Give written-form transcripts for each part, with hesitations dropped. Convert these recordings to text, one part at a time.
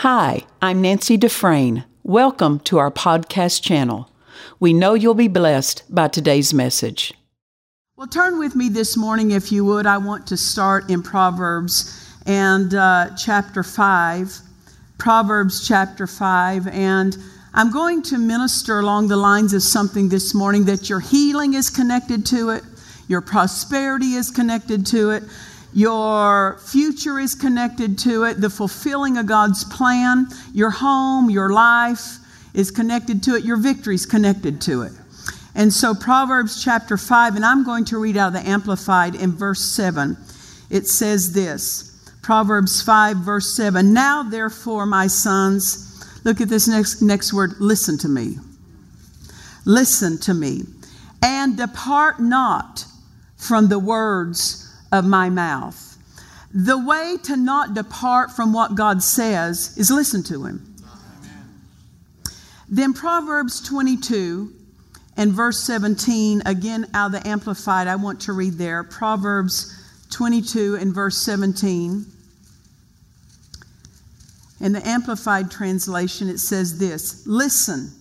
Hi, I'm Nancy Dufresne. Welcome to our podcast channel. We know you'll be blessed by today's message. Well, turn with me this morning, if you would. I want to start in Proverbs and chapter 5. Proverbs chapter 5. And I'm going to minister along the lines of something this morning that your healing is connected to it. Your prosperity is connected to it. Your future is connected to it. The fulfilling of God's plan, your home, your life is connected to it. Your victory is connected to it. And so Proverbs chapter 5, and I'm going to read out of the Amplified in verse 7. It says this, Proverbs 5, verse 7, Now therefore, my sons, look at this next word, listen to me. Listen to me, and depart not from the words of my mouth. The way to not depart from what God says is listen to Him. Amen. Then Proverbs 22 and verse 17, again out of the Amplified, I want to read there. Proverbs 22 and verse 17. In the Amplified translation, it says this, Listen,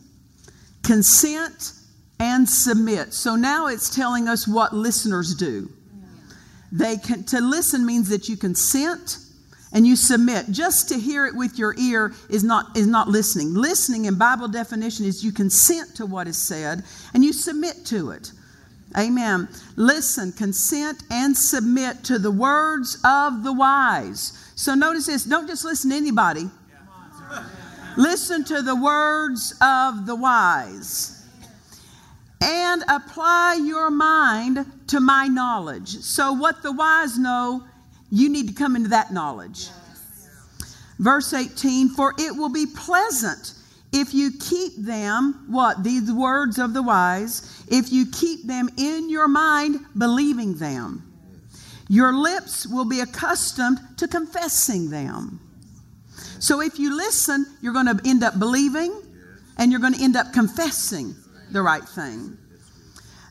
consent, and submit. So now it's telling us what listeners do. To listen means that you consent and you submit. Just to hear it with your ear is not listening. Listening in Bible definition is you consent to what is said and you submit to it. Amen. Listen, consent, and submit to the words of the wise. So notice this. Don't just listen to anybody. Listen to the words of the wise. And apply your mind to my knowledge. So what the wise know, you need to come into that knowledge. Yes. Verse 18, for it will be pleasant if you keep them, these words of the wise, if you keep them in your mind, believing them. Your lips will be accustomed to confessing them. So if you listen, you're going to end up believing and you're going to end up confessing the right thing.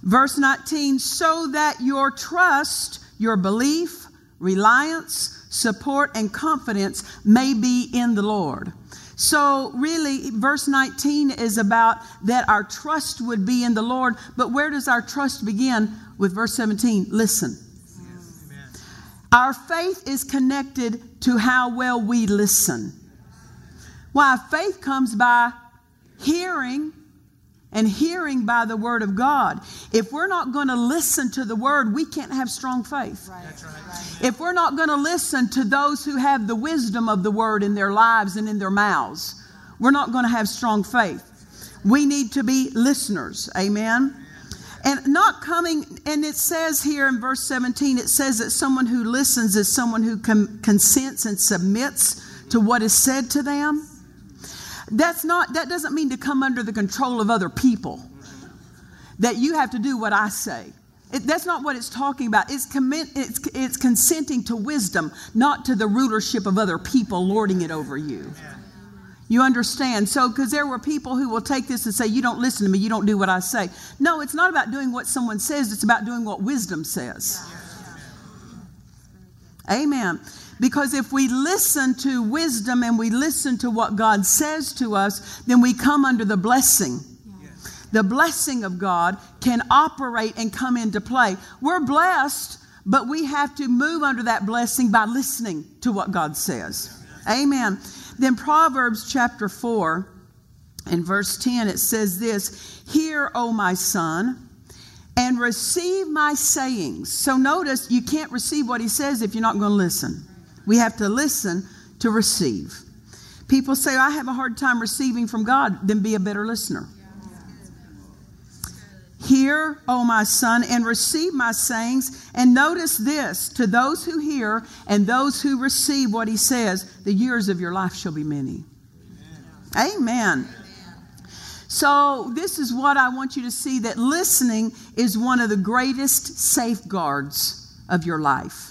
Verse 19, so that your trust, your belief, reliance, support, and confidence may be in the Lord. So really, verse 19 is about that our trust would be in the Lord. But where does our trust begin? With verse 17, listen. Yes. Our faith is connected to how well we listen. Why? Faith comes by hearing, and hearing by the word of God. If we're not going to listen to the word, we can't have strong faith. Right. That's right. If we're not going to listen to those who have the wisdom of the word in their lives and in their mouths, we're not going to have strong faith. We need to be listeners. Amen. And not coming, and it says here in verse 17, it says that someone who listens is someone who consents and submits to what is said to them. That doesn't mean to come under the control of other people, that you have to do what I say. That's not what it's talking about. It's consenting to wisdom, not to the rulership of other people lording it over you. You understand? So, because there were people who will take this and say, you don't listen to me, you don't do what I say. No, it's not about doing what someone says. It's about doing what wisdom says. Amen. Because if we listen to wisdom and we listen to what God says to us, then we come under the blessing. Yes. The blessing of God can operate and come into play. We're blessed, but we have to move under that blessing by listening to what God says. Amen. Then Proverbs chapter 4 and verse 10, it says this, Hear, O my son, and receive my sayings. So notice, you can't receive what he says if you're not going to listen. We have to listen to receive. People say, I have a hard time receiving from God. Then be a better listener. Hear, O my son, and receive my sayings. And notice this, to those who hear and those who receive what he says, the years of your life shall be many. Amen. Amen. So this is what I want you to see, that listening is one of the greatest safeguards of your life.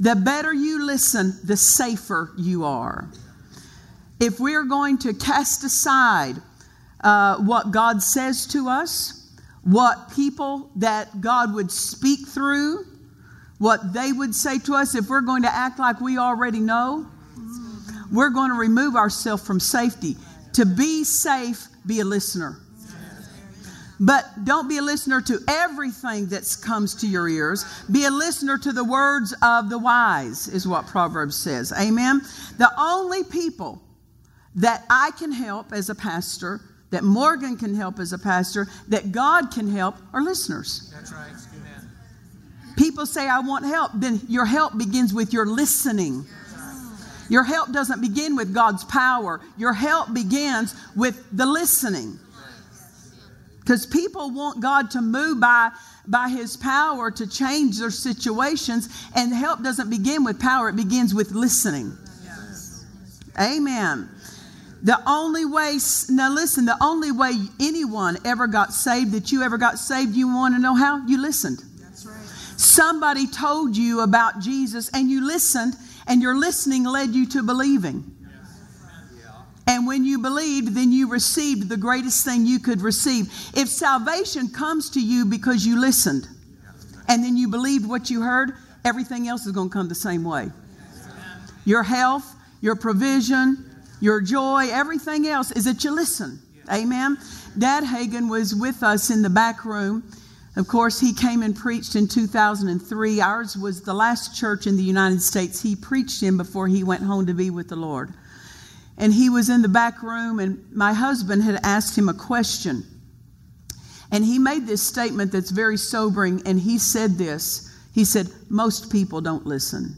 The better you listen, the safer you are. If we're going to cast aside what God says to us, what people that God would speak through, what they would say to us, if we're going to act like we already know, we're going to remove ourselves from safety. To be safe, be a listener. But don't be a listener to everything that comes to your ears. Be a listener to the words of the wise, is what Proverbs says. Amen. The only people that I can help as a pastor, that Morgan can help as a pastor, that God can help are listeners. That's right. Amen. People say, I want help. Then your help begins with your listening. Your help doesn't begin with God's power. Your help begins with the listening. Because people want God to move by His power to change their situations. And help doesn't begin with power. It begins with listening. Yes. Amen. The only way, now listen, the only way anyone ever got saved, that you ever got saved, you want to know how? You listened. That's right. Somebody told you about Jesus and you listened, and your listening led you to believing. And when you believed, then you received the greatest thing you could receive. If salvation comes to you because you listened and then you believed what you heard, everything else is going to come the same way. Your health, your provision, your joy, everything else is that you listen. Amen. Dad Hagin was with us in the back room. Of course, he came and preached in 2003. Ours was the last church in the United States he preached in before he went home to be with the Lord. And he was in the back room, and my husband had asked him a question. And he made this statement that's very sobering, and he said this. He said, most people don't listen.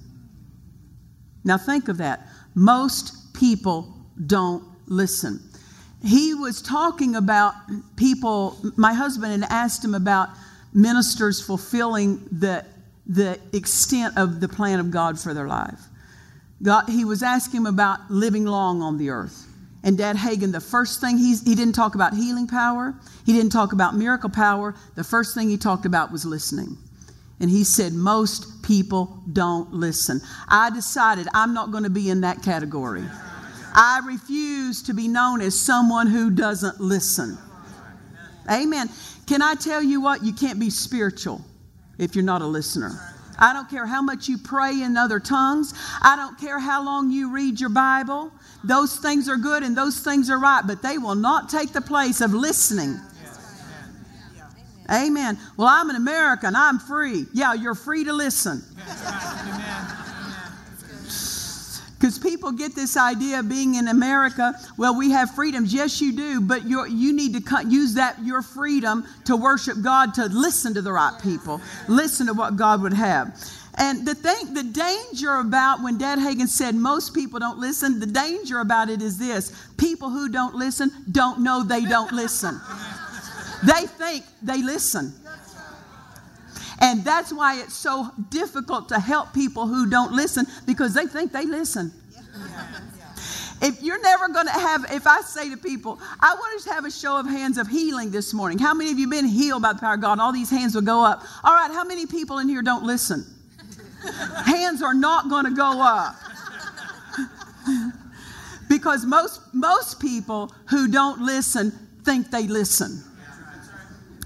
Now think of that. Most people don't listen. He was talking about people, my husband had asked him about ministers fulfilling the extent of the plan of God for their life. He was asking him about living long on the earth. And Dad Hagin, the first thing, he didn't talk about healing power. He didn't talk about miracle power. The first thing he talked about was listening. And he said, most people don't listen. I decided I'm not going to be in that category. I refuse to be known as someone who doesn't listen. Amen. Can I tell you what? You can't be spiritual if you're not a listener. I don't care how much you pray in other tongues. I don't care how long you read your Bible. Those things are good and those things are right, but they will not take the place of listening. Yes. Amen. Amen. Well, I'm an American. I'm free. Yeah, you're free to listen. Because people get this idea of being in America, well, we have freedoms. Yes, you do, but you need to use that your freedom to worship God, to listen to the right people, listen to what God would have. And the danger about when Dad Hagin said most people don't listen, the danger about it is this. People who don't listen don't know they don't listen. They think they listen. And that's why it's so difficult to help people who don't listen, because they think they listen. If you're never going to have, if I say to people, I want to have a show of hands of healing this morning. How many of you have been healed by the power of God? And all these hands will go up. All right, how many people in here don't listen? Hands are not going to go up. Because most people who don't listen think they listen.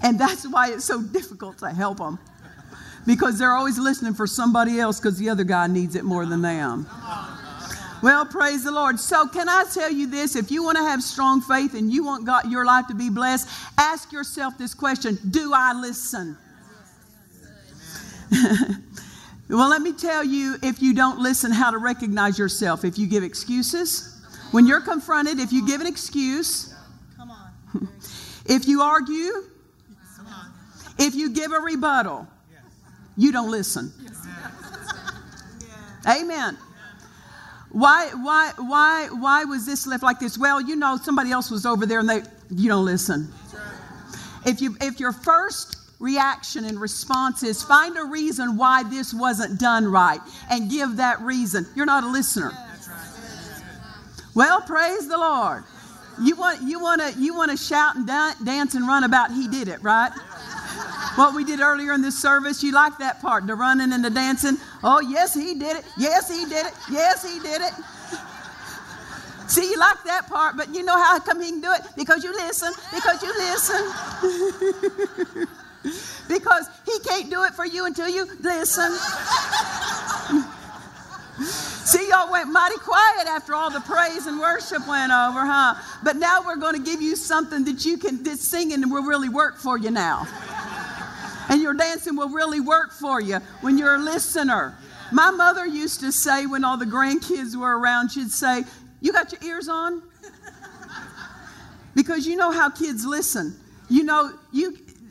And that's why it's so difficult to help them, because they're always listening for somebody else, because the other guy needs it more than them. Well, praise the Lord. So can I tell you this? If you want to have strong faith and you want God, your life to be blessed, ask yourself this question. Do I listen? Well, let me tell you, if you don't listen, how to recognize yourself. If you give excuses, when you're confronted, if you give an excuse, if you argue, if you give a rebuttal, you don't listen. Amen. Why was this left like this? Well, you know, somebody else was over there and you don't listen. If your first reaction and response is find a reason why this wasn't done right and give that reason, you're not a listener. Well, praise the Lord. You want to shout and dance and run about he did it, right? What we did earlier in this service, you like that part, the running and the dancing. Oh, yes, he did it. Yes, he did it. Yes, he did it. See, you like that part, but you know how come he can do it? Because you listen, because you listen. Because he can't do it for you until you listen. See, y'all went mighty quiet after all the praise and worship went over, huh? But now we're going to give you something that you can, that singing will really work for you now. And your dancing will really work for you when you're a listener. My mother used to say when all the grandkids were around, she'd say, "You got your ears on?" Because you know how kids listen. You know,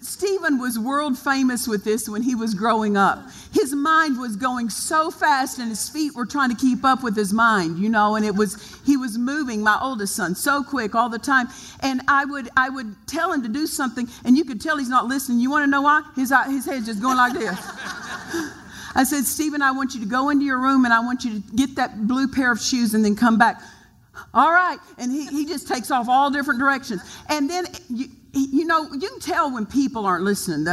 Stephen was world famous with this when he was growing up. His mind was going so fast and his feet were trying to keep up with his mind, you know, and he was moving, my oldest son, so quick all the time. And I would tell him to do something and you could tell he's not listening. You want to know why? His head's just going like this. I said, "Stephen, I want you to go into your room and I want you to get that blue pair of shoes and then come back." "All right." And he just takes off all different directions. And then, you know, you can tell when people aren't listening.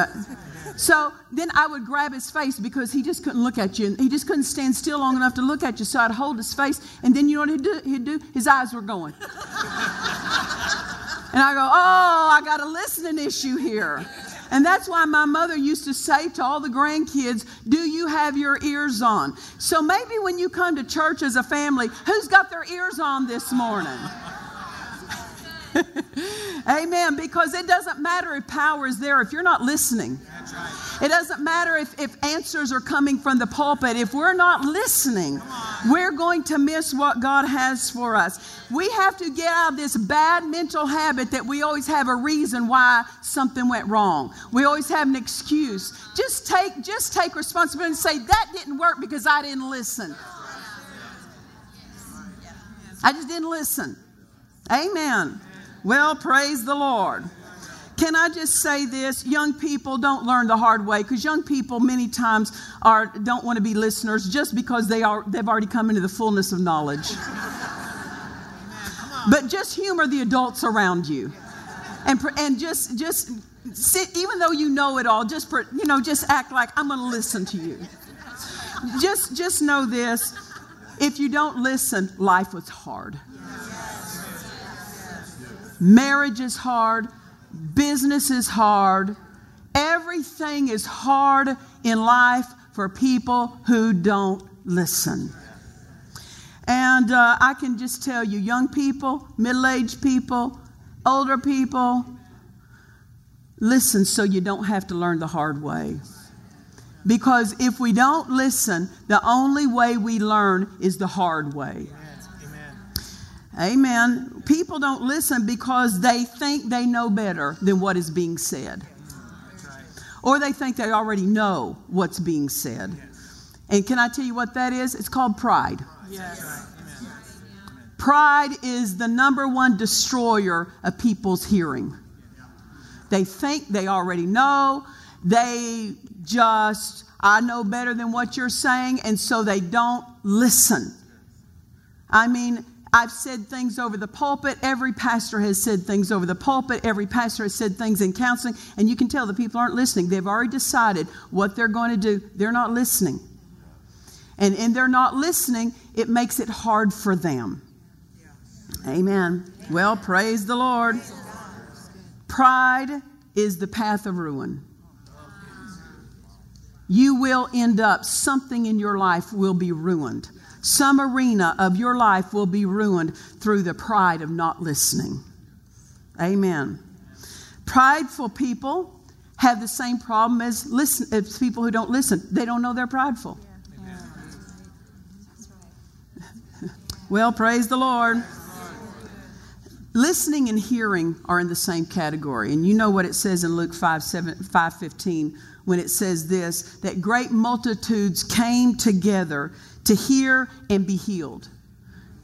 So then I would grab his face because he just couldn't look at you. And he just couldn't stand still long enough to look at you. So I'd hold his face. And then you know what he'd do? His eyes were going. And I go, "Oh, I got a listening issue here." And that's why my mother used to say to all the grandkids, "Do you have your ears on?" So maybe when you come to church as a family, who's got their ears on this morning? Amen. Because it doesn't matter if power is there if you're not listening. It doesn't matter if answers are coming from the pulpit. If we're not listening, we're going to miss what God has for us. We have to get out of this bad mental habit that we always have a reason why something went wrong. We always have an excuse. Just take responsibility and say, "That didn't work because I didn't listen. I just didn't listen." Amen. Well, praise the Lord. Can I just say this? Young people, don't learn the hard way, because young people many times don't want to be listeners just because they've already come into the fullness of knowledge. But just humor the adults around you, and just sit, even though you know it all. Just act like, "I'm going to listen to you." Just know this: if you don't listen, life was hard. Marriage is hard. Business is hard. Everything is hard in life for people who don't listen. And I can just tell you, young people, middle-aged people, older people, listen so you don't have to learn the hard way. Because if we don't listen, the only way we learn is the hard way. Amen. People don't listen because they think they know better than what is being said. Or they think they already know what's being said. And can I tell you what that is? It's called pride. Yes. Pride is the number one destroyer of people's hearing. They think they already know. They just, "I know better than what you're saying," and so they don't listen. I mean, I've said things over the pulpit. Every pastor has said things over the pulpit. Every pastor has said things in counseling. And you can tell the people aren't listening. They've already decided what they're going to do. They're not listening. And in their not listening, it makes it hard for them. Amen. Well, praise the Lord. Pride is the path of ruin. You will end up, something in your life will be ruined. Some arena of your life will be ruined through the pride of not listening. Amen. Prideful people have the same problem as people who don't listen. They don't know they're prideful. Yeah. Yeah. Well, praise the Lord. Listening and hearing are in the same category. And you know what it says in Luke 5:15 when it says this, that great multitudes came together to hear and be healed.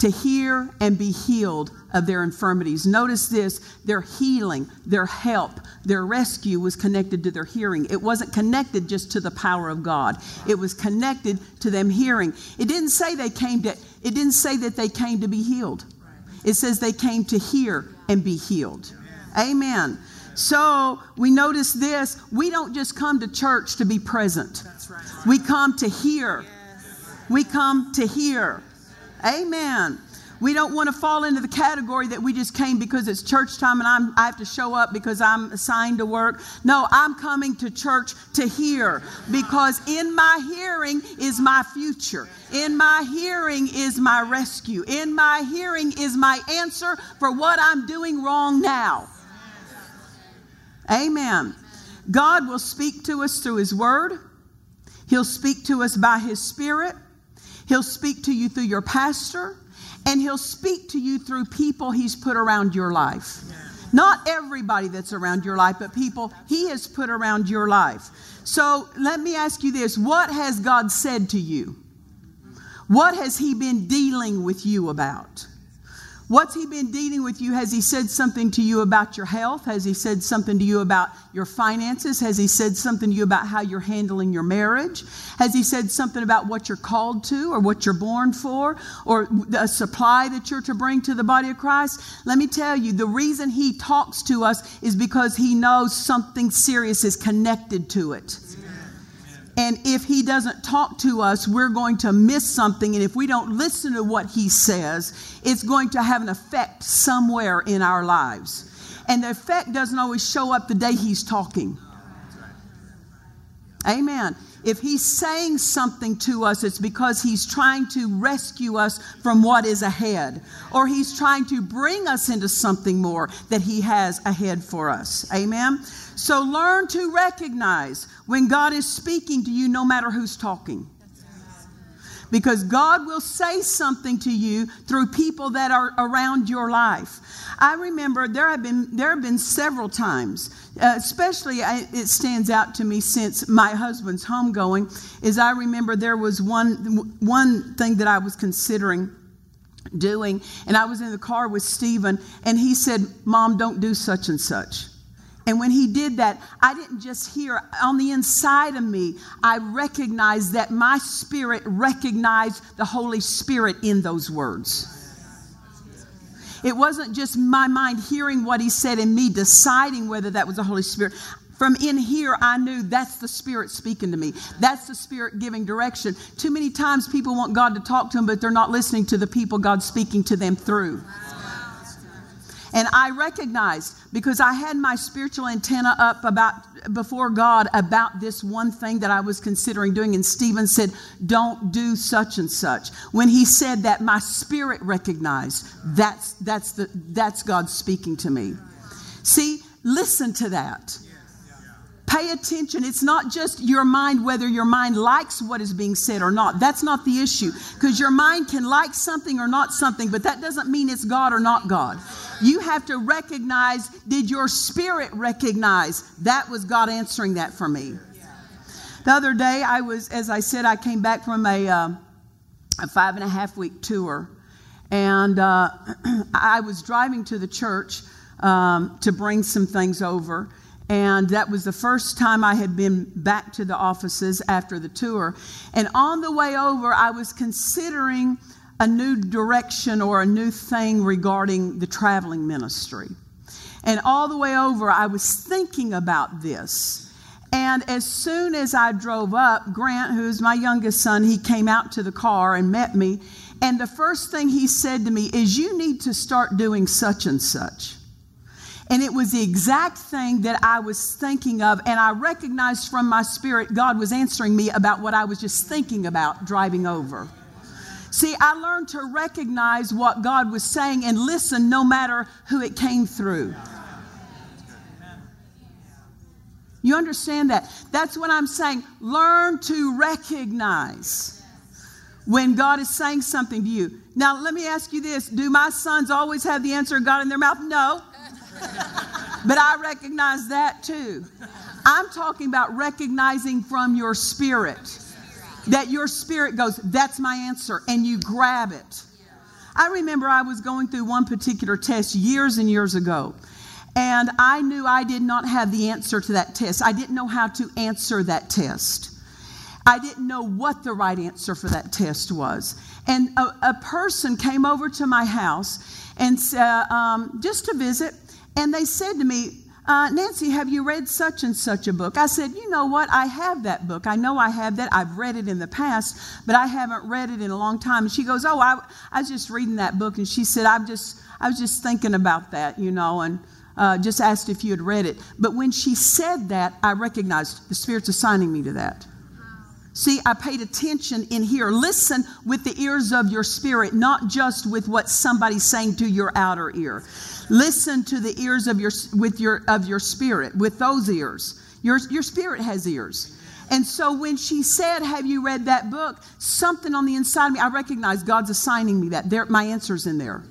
To hear and be healed of their infirmities. Notice this, their healing, their help, their rescue was connected to their hearing. It wasn't connected just to the power of God. It was connected to them hearing. It didn't say that they came to be healed. It says they came to hear and be healed. Amen. So we notice this, we don't just come to church to be present. We come to hear. We come to hear. Amen. We don't want to fall into the category that we just came because it's church time and I have to show up because I'm assigned to work. No, I'm coming to church to hear, because in my hearing is my future. In my hearing is my rescue. In my hearing is my answer for what I'm doing wrong now. Amen. God will speak to us through His Word. He'll speak to us by His Spirit. He'll speak to you through your pastor. And He'll speak to you through people He's put around your life. Not everybody that's around your life, but people He has put around your life. So let me ask you this. What has God said to you? What has He been dealing with you about? What's He been dealing with you? Has He said something to you about your health? Has He said something to you about your finances? Has He said something to you about how you're handling your marriage? Has He said something about what you're called to or what you're born for or a supply that you're to bring to the body of Christ? Let me tell you, the reason He talks to us is because He knows something serious is connected to it. And if He doesn't talk to us, we're going to miss something. And if we don't listen to what He says, it's going to have an effect somewhere in our lives. And the effect doesn't always show up the day He's talking. Amen. If He's saying something to us, it's because He's trying to rescue us from what is ahead. Or He's trying to bring us into something more that He has ahead for us. Amen. So learn to recognize when God is speaking to you, no matter who's talking. Because God will say something to you through people that are around your life. I remember there have been several times, especially it stands out to me since my husband's homegoing, is I remember there was one thing that I was considering doing, and I was in the car with Stephen, and he said, "Mom, don't do such and such." And when he did that, I didn't just hear. On the inside of me, I recognized that my spirit recognized the Holy Spirit in those words. It wasn't just my mind hearing what he said and me deciding whether that was the Holy Spirit. From in here, I knew that's the Spirit speaking to me. That's the Spirit giving direction. Too many times people want God to talk to them, but they're not listening to the people God's speaking to them through. And I recognized, because I had my spiritual antenna up before God about this one thing that I was considering doing. And Stephen said, "Don't do such and such." When he said that, my spirit recognized that's God speaking to me. See, listen to that. Pay attention. It's not just your mind, whether your mind likes what is being said or not. That's not the issue, because your mind can like something or not something, but that doesn't mean it's God or not God. You have to recognize, did your spirit recognize that was God answering that for me? The other day, I came back from a 5.5-week tour, and I was driving to the church to bring some things over. And that was the first time I had been back to the offices after the tour. And on the way over, I was considering a new direction or a new thing regarding the traveling ministry. And all the way over, I was thinking about this. And as soon as I drove up, Grant, who's my youngest son, he came out to the car and met me. And the first thing he said to me is, "You need to start doing such and such." And it was the exact thing that I was thinking of. And I recognized from my spirit, God was answering me about what I was just thinking about driving over. See, I learned to recognize what God was saying and listen no matter who it came through. You understand that? That's what I'm saying. Learn to recognize when God is saying something to you. Now, let me ask you this. Do my sons always have the answer of God in their mouth? No. But I recognize that too. I'm talking about recognizing from your spirit, that your spirit goes, "That's my answer," and you grab it. I remember I was going through one particular test years and years ago, and I knew I did not have the answer to that test. I didn't know how to answer that test. I didn't know what the right answer for that test was. And a person came over to my house and just to visit. And they said to me, Nancy, have you read such and such a book? I said, you know what? I have that book. I know I have that. I've read it in the past, but I haven't read it in a long time. And she goes, oh, I was just reading that book. And she said, I was just thinking about that, you know, and just asked if you had read it. But when she said that, I recognized the Spirit's assigning me to that. See, I paid attention in here. Listen with the ears of your spirit, not just with what somebody's saying to your outer ear. Listen to the ears of your spirit, with those ears. Your spirit has ears. And so when she said, have you read that book? Something on the inside of me, I recognized God's assigning me that. There, my answer's in there.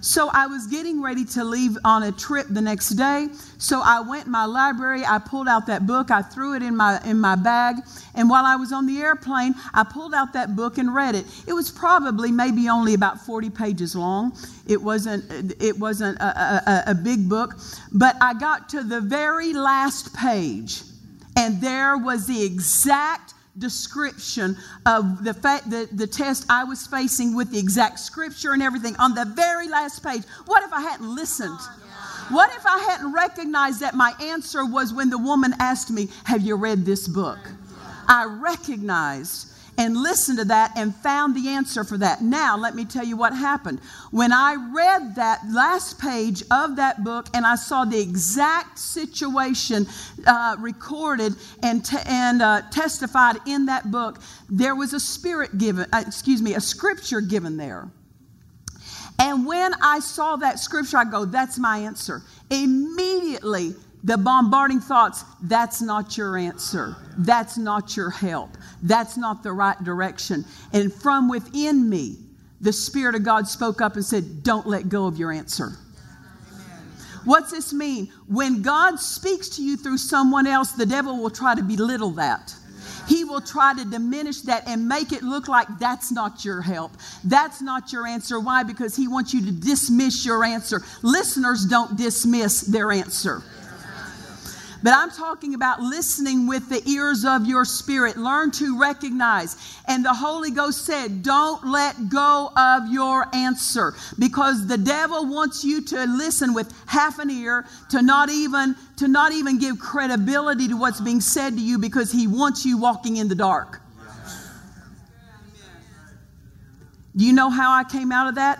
So I was getting ready to leave on a trip the next day. So I went in my library. I pulled out that book. I threw it in my bag. And while I was on the airplane, I pulled out that book and read it. It was probably maybe only about 40 pages long. It wasn't a big book. But I got to the very last page, and there was the exact description of the test I was facing, with the exact scripture and everything on the very last page. What if I hadn't listened? What if I hadn't recognized that my answer was when the woman asked me, have you read this book? I recognized and listened to that and found the answer for that. Now, let me tell you what happened. When I read that last page of that book and I saw the exact situation recorded and testified in that book, there was a scripture given there. And when I saw that scripture, I go, that's my answer. Immediately, the bombarding thoughts, that's not your answer. That's not your help. That's not the right direction. And from within me, the Spirit of God spoke up and said, don't let go of your answer. Amen. What's this mean? When God speaks to you through someone else, the devil will try to belittle that. He will try to diminish that and make it look like that's not your help. That's not your answer. Why? Because he wants you to dismiss your answer. Listeners don't dismiss their answer. But I'm talking about listening with the ears of your spirit. Learn to recognize. And the Holy Ghost said, don't let go of your answer, because the devil wants you to listen with half an ear, to not even give credibility to what's being said to you, because he wants you walking in the dark. Do you know how I came out of that?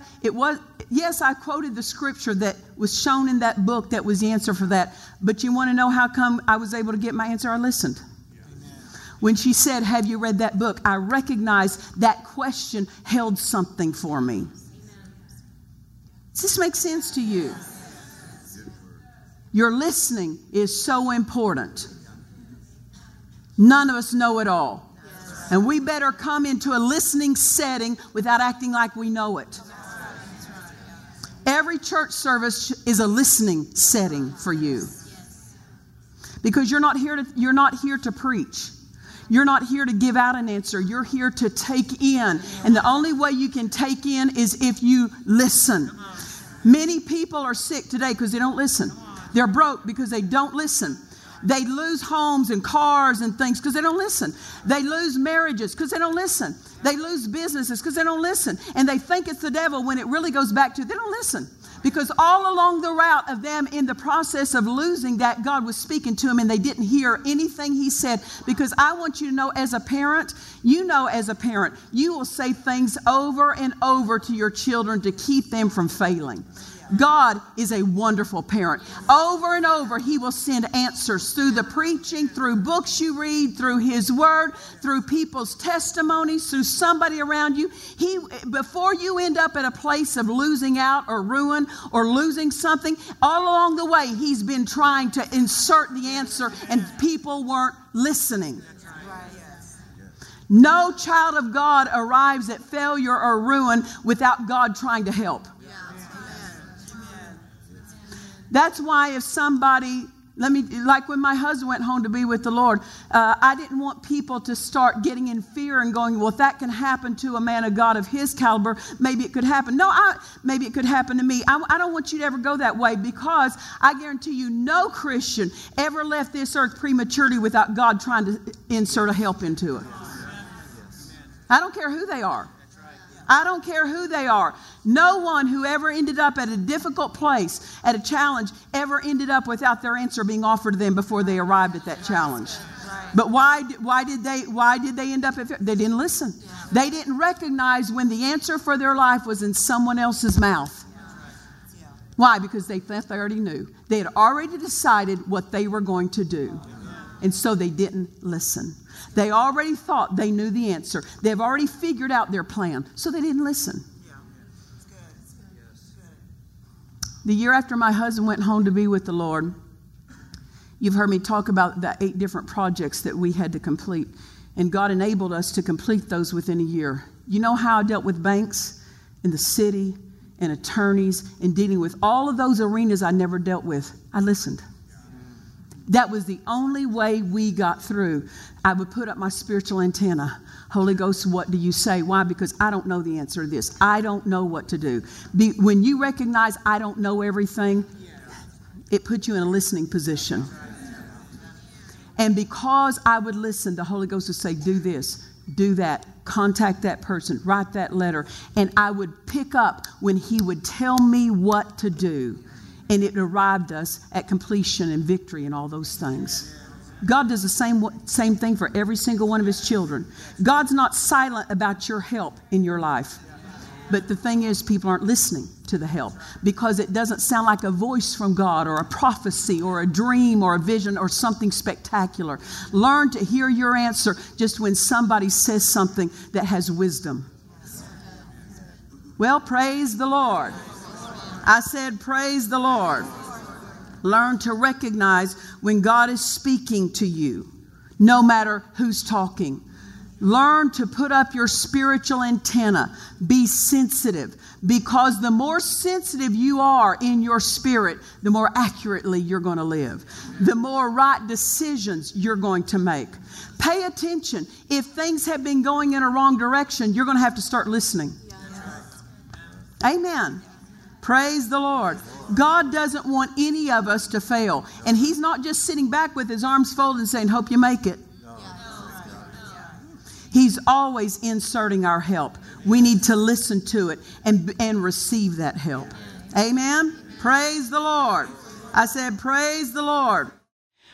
Yes, I quoted the scripture that was shown in that book that was the answer for that. But you want to know how come I was able to get my answer? I listened. Amen. When she said, have you read that book? I recognized that question held something for me. Amen. Does this make sense to you? Yes. Your listening is so important. None of us know it all. Yes. And we better come into a listening setting without acting like we know it. Every church service is a listening setting for you, because you're not here to preach. You're not here to give out an answer. You're here to take in. And the only way you can take in is if you listen. Many people are sick today because they don't listen. They're broke because they don't listen. They lose homes and cars and things because they don't listen. They lose marriages because they don't listen. They lose businesses because they don't listen. And they think it's the devil when it really goes back to they don't listen. Because all along the route of them in the process of losing that, God was speaking to them and they didn't hear anything he said. Because I want you to know, as a parent, you will say things over and over to your children to keep them from failing. God is a wonderful parent. Over and over, he will send answers through the preaching, through books you read, through his word, through people's testimonies, through somebody around you. Before you end up at a place of losing out or ruin or losing something, all along the way, he's been trying to insert the answer, and people weren't listening. No child of God arrives at failure or ruin without God trying to help. That's why if somebody, like when my husband went home to be with the Lord, I didn't want people to start getting in fear and going, well, if that can happen to a man of God of his caliber, maybe it could happen. No, maybe it could happen to me. I don't want you to ever go that way, because I guarantee you no Christian ever left this earth prematurely without God trying to insert a help into it. I don't care who they are. No one who ever ended up at a difficult place, at a challenge, ever ended up without their answer being offered to them before they arrived at that challenge. But why did they end up at? They didn't listen. They didn't recognize when the answer for their life was in someone else's mouth. Why? Because they thought they already knew. They had already decided what they were going to do. And so they didn't listen. They already thought they knew the answer. They've already figured out their plan. So they didn't listen. Yeah. It's good. It's good. It's good. The year after my husband went home to be with the Lord, you've heard me talk about the 8 different projects that we had to complete. And God enabled us to complete those within a year. You know how I dealt with banks in the city and attorneys and dealing with all of those arenas I never dealt with? I listened. That was the only way we got through. I would put up my spiritual antenna. Holy Ghost, what do you say? Why? Because I don't know the answer to this. I don't know what to do. When you recognize I don't know everything, it puts you in a listening position. And because I would listen, the Holy Ghost would say, do this, do that, contact that person, write that letter. And I would pick up when he would tell me what to do. And it arrived us at completion and victory and all those things. God does the same thing for every single one of his children. God's not silent about your help in your life. But the thing is, people aren't listening to the help because it doesn't sound like a voice from God or a prophecy or a dream or a vision or something spectacular. Learn to hear your answer just when somebody says something that has wisdom. Well, praise the Lord. I said, praise the Lord. Learn to recognize when God is speaking to you, no matter who's talking. Learn to put up your spiritual antenna. Be sensitive, because the more sensitive you are in your spirit, the more accurately you're going to live, the more right decisions you're going to make. Pay attention. If things have been going in a wrong direction, you're going to have to start listening. Amen. Praise the Lord. God doesn't want any of us to fail. And he's not just sitting back with his arms folded and saying, hope you make it. He's always inserting our help. We need to listen to it and receive that help. Amen. Praise the Lord. I said, praise the Lord.